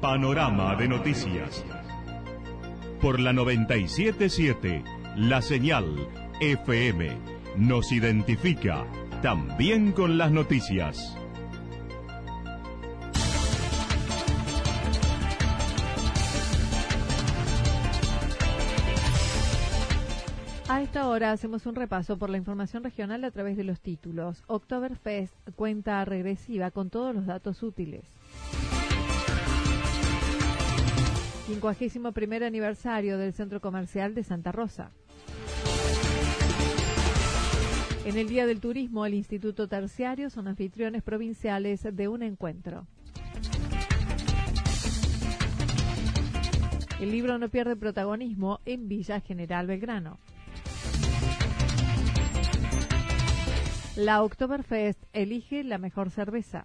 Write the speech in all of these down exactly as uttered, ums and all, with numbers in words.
Panorama de noticias. Por la noventa y siete siete, La Señal, F M, nos identifica también con las noticias. A esta hora hacemos un repaso por la información regional a través de los títulos. Oktoberfest, cuenta regresiva con todos los datos útiles. cincuagésimo primer aniversario del Centro Comercial de Santa Rosa. En el Día del Turismo, el Instituto Terciario son anfitriones provinciales de un encuentro. El libro no pierde protagonismo en Villa General Belgrano. La Oktoberfest elige la mejor cerveza.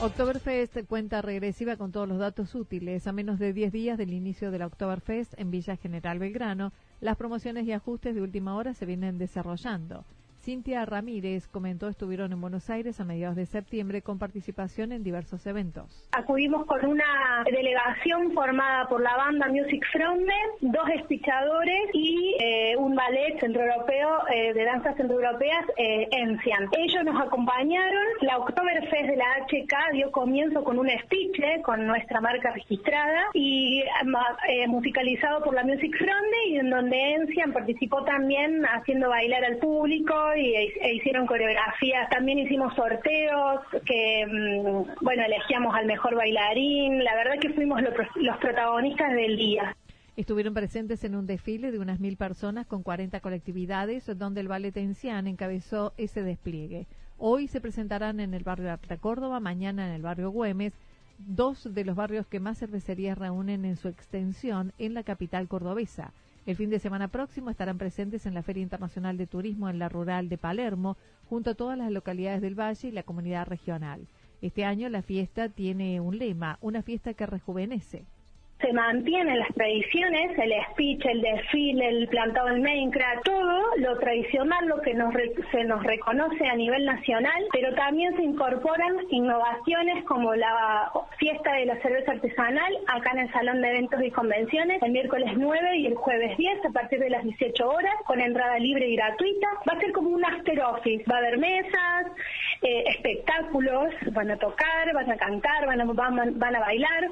Oktoberfest cuenta regresiva con todos los datos útiles. A menos de diez días del inicio de la Oktoberfest en Villa General Belgrano, las promociones y ajustes de última hora se vienen desarrollando. Cintia Ramírez comentó estuvieron en Buenos Aires a mediados de septiembre con participación en diversos eventos. Acudimos con una delegación formada por la banda Musikfreunde, dos espichadores y eh, un ballet centroeuropeo eh, de danzas centroeuropeas, eh, Enzian. Ellos nos acompañaron. La Oktoberfest de la H K dio comienzo con un espiche con nuestra marca registrada y eh, musicalizado por la Musikfreunde, y en donde Enzian participó también haciendo bailar al público. Y e hicieron coreografías, también hicimos sorteos que, bueno, elegíamos al mejor bailarín. La verdad que fuimos los protagonistas del día. Estuvieron presentes en un desfile de unas mil personas con cuarenta colectividades, donde el ballet Enzian encabezó ese despliegue. Hoy se presentarán en el barrio Alta Córdoba, mañana en el barrio Güemes, dos de los barrios que más cervecerías reúnen en su extensión en la capital cordobesa. El fin de semana próximo estarán presentes en la Feria Internacional de Turismo en la Rural de Palermo, junto a todas las localidades del Valle y la comunidad regional. Este año la fiesta tiene un lema, una fiesta que rejuvenece. Se mantienen las tradiciones, el speech, el desfile, el plantado en Minecraft, todo lo tradicional, lo que nos re, se nos reconoce a nivel nacional, pero también se incorporan innovaciones como la fiesta de la cerveza artesanal acá en el Salón de Eventos y Convenciones, el miércoles nueve y el jueves diez a partir de las dieciocho horas, con entrada libre y gratuita. Va a ser como un after office, va a haber mesas, eh, espectáculos, van a tocar, van a cantar, van a, van, van a bailar.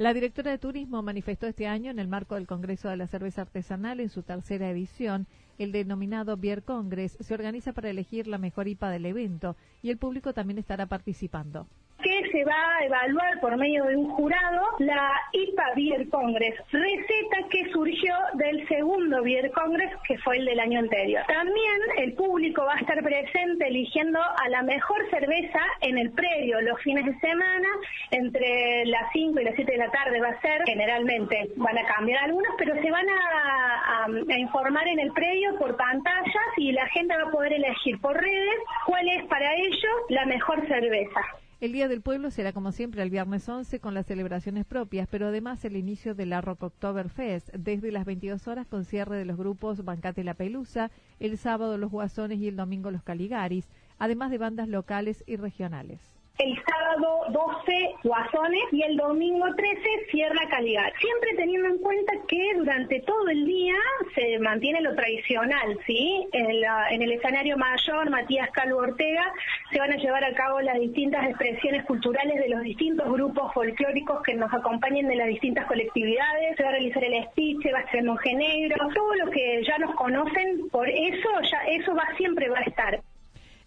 La directora de Turismo manifestó este año, en el marco del Congreso de la Cerveza Artesanal, en su tercera edición, el denominado Beer Congress, se organiza para elegir la mejor I P A del evento y el público también estará participando. Que se va a evaluar por medio de un jurado la I P A Beer Congress, receta que surgió del segundo Beer Congress, que fue el del año anterior. También el público va a estar presente eligiendo a la mejor cerveza en el predio los fines de semana, entre las cinco y las siete de la tarde va a ser, generalmente van a cambiar algunos, pero se van a, a, a informar en el predio por pantallas y la gente va a poder elegir por redes cuál es para ellos la mejor cerveza. El Día del Pueblo será como siempre el viernes once con las celebraciones propias, pero además el inicio de la Rock Oktoberfest desde las veintidós horas con cierre de los grupos Bancate la Pelusa, el sábado Los Guasones y el domingo Los Caligaris, además de bandas locales y regionales. el sábado doce Guasones y el domingo trece Sierra Caligal. Siempre teniendo en cuenta que durante todo el día se mantiene lo tradicional, ¿sí? En, la, en el escenario mayor Matías Calvo Ortega se van a llevar a cabo las distintas expresiones culturales de los distintos grupos folclóricos que nos acompañen de las distintas colectividades, se va a realizar el espiche, va a ser el monje negro, todo lo que ya nos conocen, por eso ya eso va siempre va a estar.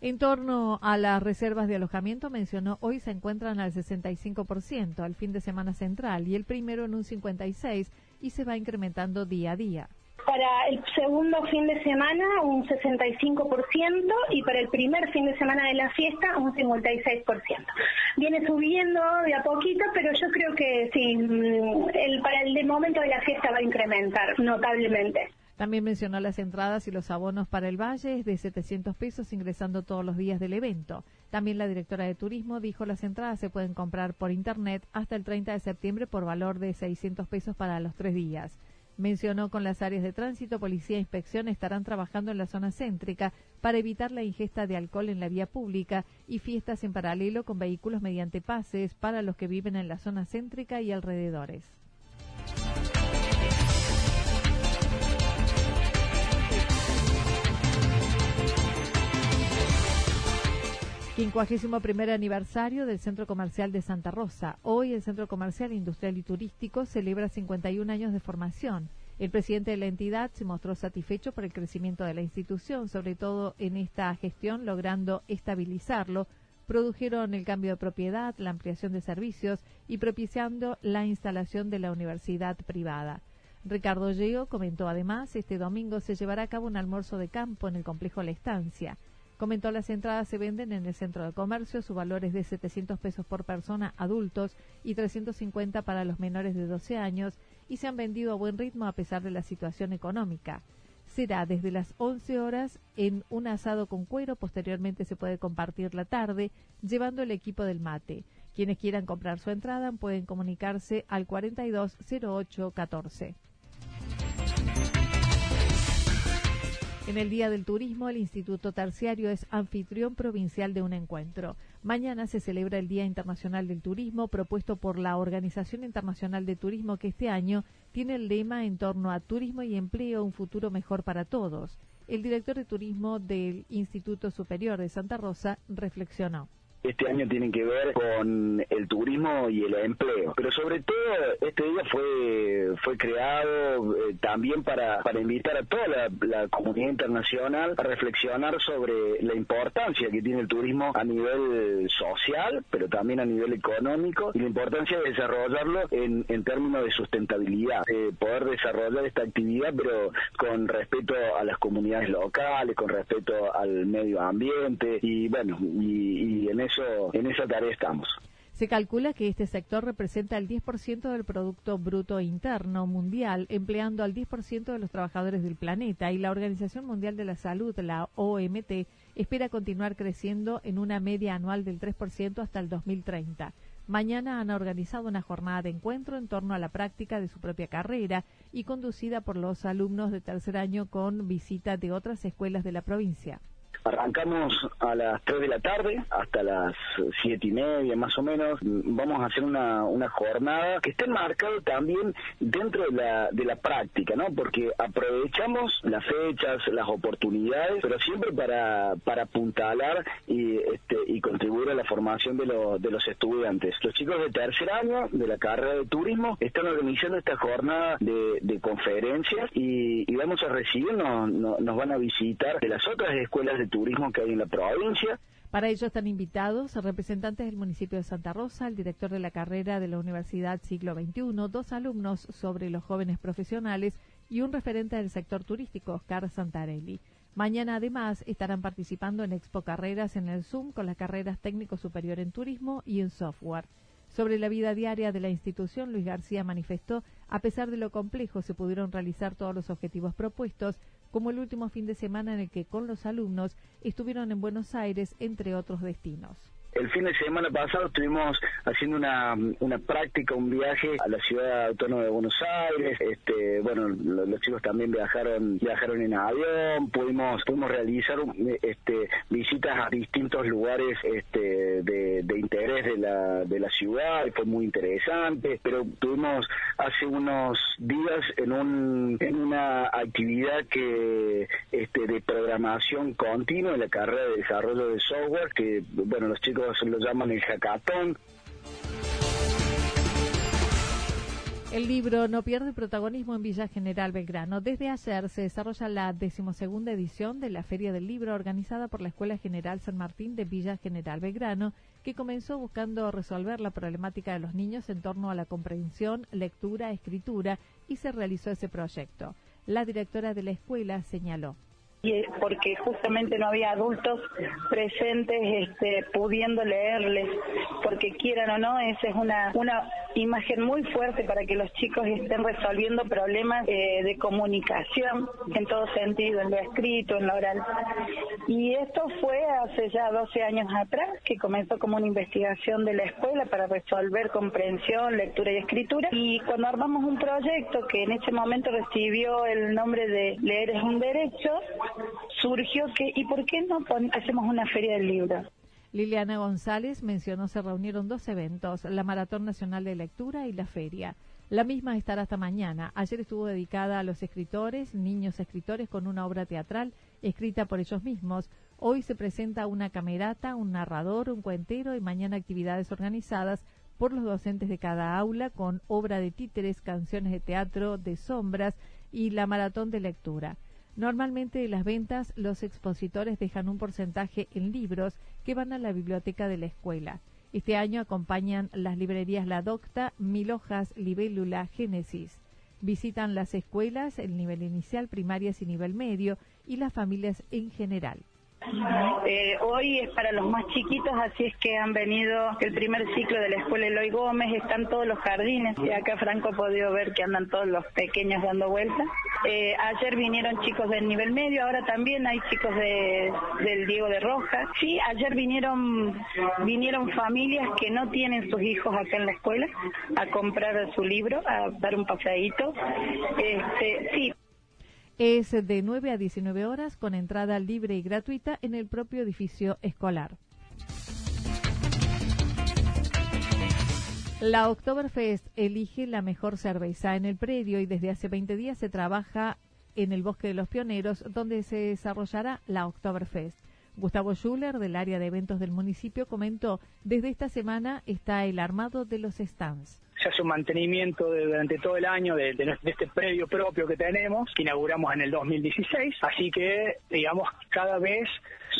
En torno a las reservas de alojamiento, mencionó, hoy se encuentran al sesenta y cinco por ciento al fin de semana central y el primero en un cincuenta y seis por ciento y se va incrementando día a día. Para el segundo fin de semana un sesenta y cinco por ciento y para el primer fin de semana de la fiesta un cincuenta y seis por ciento. Viene subiendo de a poquito, pero yo creo que sí, el, para el de momento de la fiesta va a incrementar notablemente. También mencionó las entradas y los abonos para el Valle de setecientos pesos ingresando todos los días del evento. También la directora de turismo dijo las entradas se pueden comprar por internet hasta el treinta de septiembre por valor de seiscientos pesos para los tres días. Mencionó con las áreas de tránsito, policía e inspección estarán trabajando en la zona céntrica para evitar la ingesta de alcohol en la vía pública y fiestas en paralelo con vehículos mediante pases para los que viven en la zona céntrica y alrededores. cincuagésimo primer aniversario del Centro Comercial de Santa Rosa. Hoy el Centro Comercial Industrial y Turístico celebra cincuenta y un años de formación. El presidente de la entidad se mostró satisfecho por el crecimiento de la institución, sobre todo en esta gestión, logrando estabilizarlo. Produjeron el cambio de propiedad, la ampliación de servicios y propiciando la instalación de la universidad privada. Ricardo Yeo comentó además, este domingo se llevará a cabo un almuerzo de campo en el complejo La Estancia. Comentó las entradas se venden en el centro de comercio, su valor es de setecientos pesos por persona, adultos, y trescientos cincuenta para los menores de doce años, y se han vendido a buen ritmo a pesar de la situación económica. Será desde las once horas en un asado con cuero, posteriormente se puede compartir la tarde, llevando el equipo del mate. Quienes quieran comprar su entrada pueden comunicarse al cuarenta y dos cero ocho catorce. En el Día del Turismo, el Instituto Terciario es anfitrión provincial de un encuentro. Mañana se celebra el Día Internacional del Turismo, propuesto por la Organización Internacional de Turismo, que este año tiene el lema en torno a turismo y empleo, un futuro mejor para todos. El director de turismo del Instituto Superior de Santa Rosa reflexionó. Este año tienen que ver con el turismo y el empleo, pero sobre todo este día fue fue creado eh, también para, para invitar a toda la, la comunidad internacional a reflexionar sobre la importancia que tiene el turismo a nivel social, pero también a nivel económico, y la importancia de desarrollarlo en, en términos de sustentabilidad, eh, poder desarrollar esta actividad pero con respeto a las comunidades locales, con respeto al medio ambiente, y bueno, y, y en eso en esa tarea estamos. Se calcula que este sector representa el diez por ciento del Producto Bruto Interno Mundial, empleando al diez por ciento de los trabajadores del planeta, y la Organización Mundial de la Salud, la O M T, espera continuar creciendo en una media anual del tres por ciento hasta el dos mil treinta. Mañana han organizado una jornada de encuentro en torno a la práctica de su propia carrera y conducida por los alumnos de tercer año con visita de otras escuelas de la provincia. Arrancamos a las tres de la tarde hasta las siete y media más o menos. Vamos a hacer una, una jornada que esté marcada también dentro de la, de la práctica, ¿no? Porque aprovechamos las fechas, las oportunidades, pero siempre para, para apuntalar y, este, y contribuir a la formación de, lo, de los estudiantes. Los chicos de tercer año de la carrera de turismo están organizando esta jornada de, de conferencias y, y vamos a recibir, no, no, nos van a visitar de las otras escuelas de turismo que hay en la provincia. Para ello están invitados representantes del municipio de Santa Rosa, el director de la carrera de la Universidad Siglo veintiuno, dos alumnos sobre los jóvenes profesionales y un referente del sector turístico, Oscar Santarelli. Mañana además estarán participando en Expo Carreras en el Zoom con las carreras técnico superior en turismo y en software. Sobre la vida diaria de la institución, Luis García manifestó, a pesar de lo complejo se pudieron realizar todos los objetivos propuestos, como el último fin de semana en el que con los alumnos estuvieron en Buenos Aires, entre otros destinos. El fin de semana pasado estuvimos haciendo una, una práctica, un viaje a la ciudad autónoma de Buenos Aires. Este, bueno, los, los chicos también viajaron viajaron en avión, pudimos, pudimos realizar este, visitas a distintos lugares este, de, de interés de la, de la ciudad, fue muy interesante, pero tuvimos hace unos días en, un, en una actividad que este, de programación continua en la carrera de desarrollo de software, que bueno, los chicos lo llaman el hackathon. El libro no pierde protagonismo en Villa General Belgrano. Desde ayer se desarrolla la decimosegunda edición de la Feria del Libro organizada por la Escuela General San Martín de Villa General Belgrano, que comenzó buscando resolver la problemática de los niños en torno a la comprensión, lectura, escritura, y se realizó ese proyecto. La directora de la escuela señaló: porque justamente no había adultos presentes este, pudiendo leerles, porque quieran o no, esa es una, una imagen muy fuerte para que los chicos estén resolviendo problemas eh, de comunicación en todo sentido, en lo escrito, en lo oral. Y esto fue hace ya doce años atrás, que comenzó como una investigación de la escuela para resolver comprensión, lectura y escritura, y cuando armamos un proyecto que en ese momento recibió el nombre de Leer es un Derecho, surgió que, ¿y por qué no pon- hacemos una feria del libro? Liliana González mencionó se reunieron dos eventos, la Maratón Nacional de Lectura y la feria. La misma estará hasta mañana. Ayer estuvo dedicada a los escritores, niños escritores, con una obra teatral escrita por ellos mismos. Hoy se presenta una camerata, un narrador, un cuentero, y mañana actividades organizadas por los docentes de cada aula con obra de títeres, canciones de teatro, de sombras y la Maratón de Lectura. Normalmente de las ventas, los expositores dejan un porcentaje en libros que van a la biblioteca de la escuela. Este año acompañan las librerías La Docta, Mil Hojas, Libélula, Génesis. Visitan las escuelas, el nivel inicial, primarias y nivel medio, y las familias en general. Eh, hoy es para los más chiquitos, así es que han venido el primer ciclo de la escuela Eloy Gómez, están todos los jardines, y acá Franco ha podido ver que andan todos los pequeños dando vueltas. Eh, ayer vinieron chicos del nivel medio, ahora también hay chicos de, del Diego de Rojas. Sí, ayer vinieron, vinieron familias que no tienen sus hijos acá en la escuela a comprar su libro, a dar un paseadito. Este, sí. Es de nueve a diecinueve horas con entrada libre y gratuita en el propio edificio escolar. La Oktoberfest elige la mejor cerveza en el predio y desde hace veinte días se trabaja en el Bosque de los Pioneros, donde se desarrollará la Oktoberfest. Gustavo Schuler, del área de eventos del municipio, comentó: desde esta semana está el armado de los stands. Se hace un mantenimiento de, durante todo el año de, de, de este predio propio que tenemos, que inauguramos en el dos mil dieciséis, así que, digamos, cada vez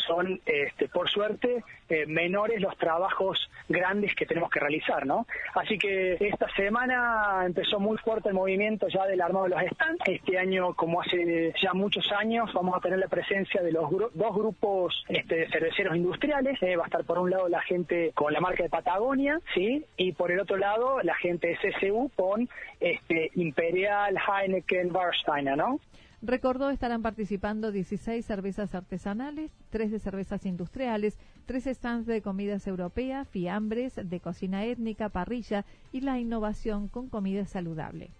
son, este, por suerte, eh, menores los trabajos grandes que tenemos que realizar, ¿no? Así que esta semana empezó muy fuerte el movimiento ya del armado de los stands. Este año, como hace ya muchos años, vamos a tener la presencia de los gru- dos grupos este, de cerveceros industriales. Eh, va a estar por un lado la gente con la marca de Patagonia, ¿sí? Y por el otro lado, la gente de C C U con este, Imperial, Heineken, Warsteiner, ¿no? Recordó, estarán participando dieciséis cervezas artesanales, tres de cervezas industriales, tres stands de comidas europeas, fiambres, de cocina étnica, parrilla y la innovación con comida saludable.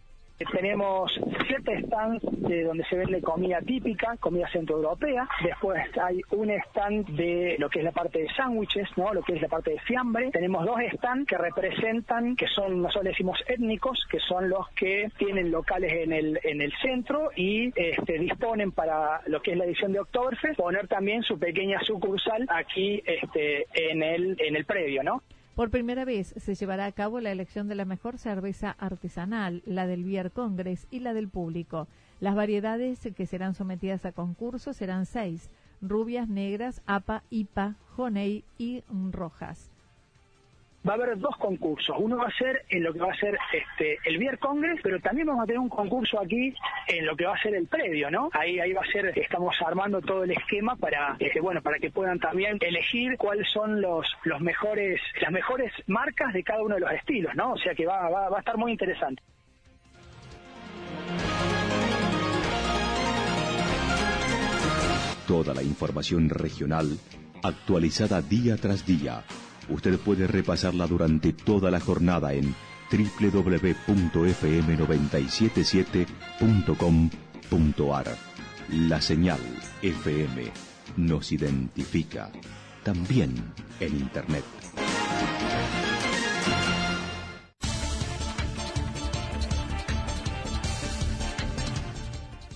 Tenemos siete stands de donde se vende comida típica, comida centroeuropea. Después hay un stand de lo que es la parte de sándwiches, ¿no? Lo que es la parte de fiambre. Tenemos dos stands que representan, que son, nosotros decimos étnicos, que son los que tienen locales en el en el centro y este, disponen para lo que es la edición de Oktoberfest, poner también su pequeña sucursal aquí este, en el en el predio, ¿no? Por primera vez se llevará a cabo la elección de la mejor cerveza artesanal, la del Beer Congress y la del público. Las variedades que serán sometidas a concurso serán seis: rubias, negras, A P A, I P A, Honey y rojas. Va a haber dos concursos. Uno va a ser en lo que va a ser este, el Beer Congress, pero también vamos a tener un concurso aquí en lo que va a ser el predio, ¿no? Ahí ahí va a ser, estamos armando todo el esquema para eh, bueno, para que puedan también elegir cuáles son los los mejores las mejores marcas de cada uno de los estilos, ¿no? O sea que va va, va a estar muy interesante. Toda la información regional actualizada día tras día. Usted puede repasarla durante toda la jornada en doble u doble u doble u punto f m nueve siete siete punto com punto a r. La señal F M nos identifica también en Internet.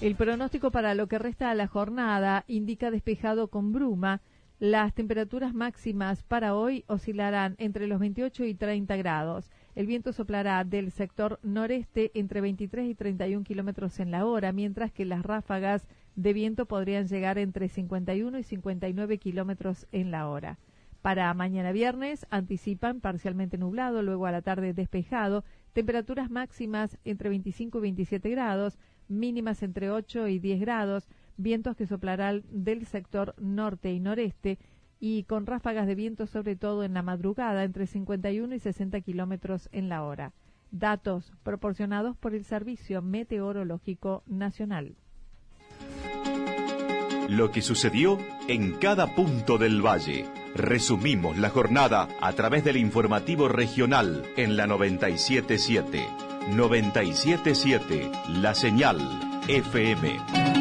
El pronóstico para lo que resta de la jornada indica despejado con bruma. Las temperaturas máximas para hoy oscilarán entre los veintiocho y treinta grados. El viento soplará del sector noreste entre veintitrés y treinta y uno kilómetros en la hora, mientras que las ráfagas de viento podrían llegar entre cincuenta y uno y cincuenta y nueve kilómetros en la hora. Para mañana viernes anticipan parcialmente nublado, luego a la tarde despejado, temperaturas máximas entre veinticinco y veintisiete grados, mínimas entre ocho y diez grados, vientos que soplarán del sector norte y noreste y con ráfagas de viento sobre todo en la madrugada entre cincuenta y uno y sesenta kilómetros en la hora. Datos proporcionados por el Servicio Meteorológico Nacional. Lo que sucedió en cada punto del valle. Resumimos la jornada a través del informativo regional en la noventa y siete punto siete. noventa y siete punto siete, la señal F M.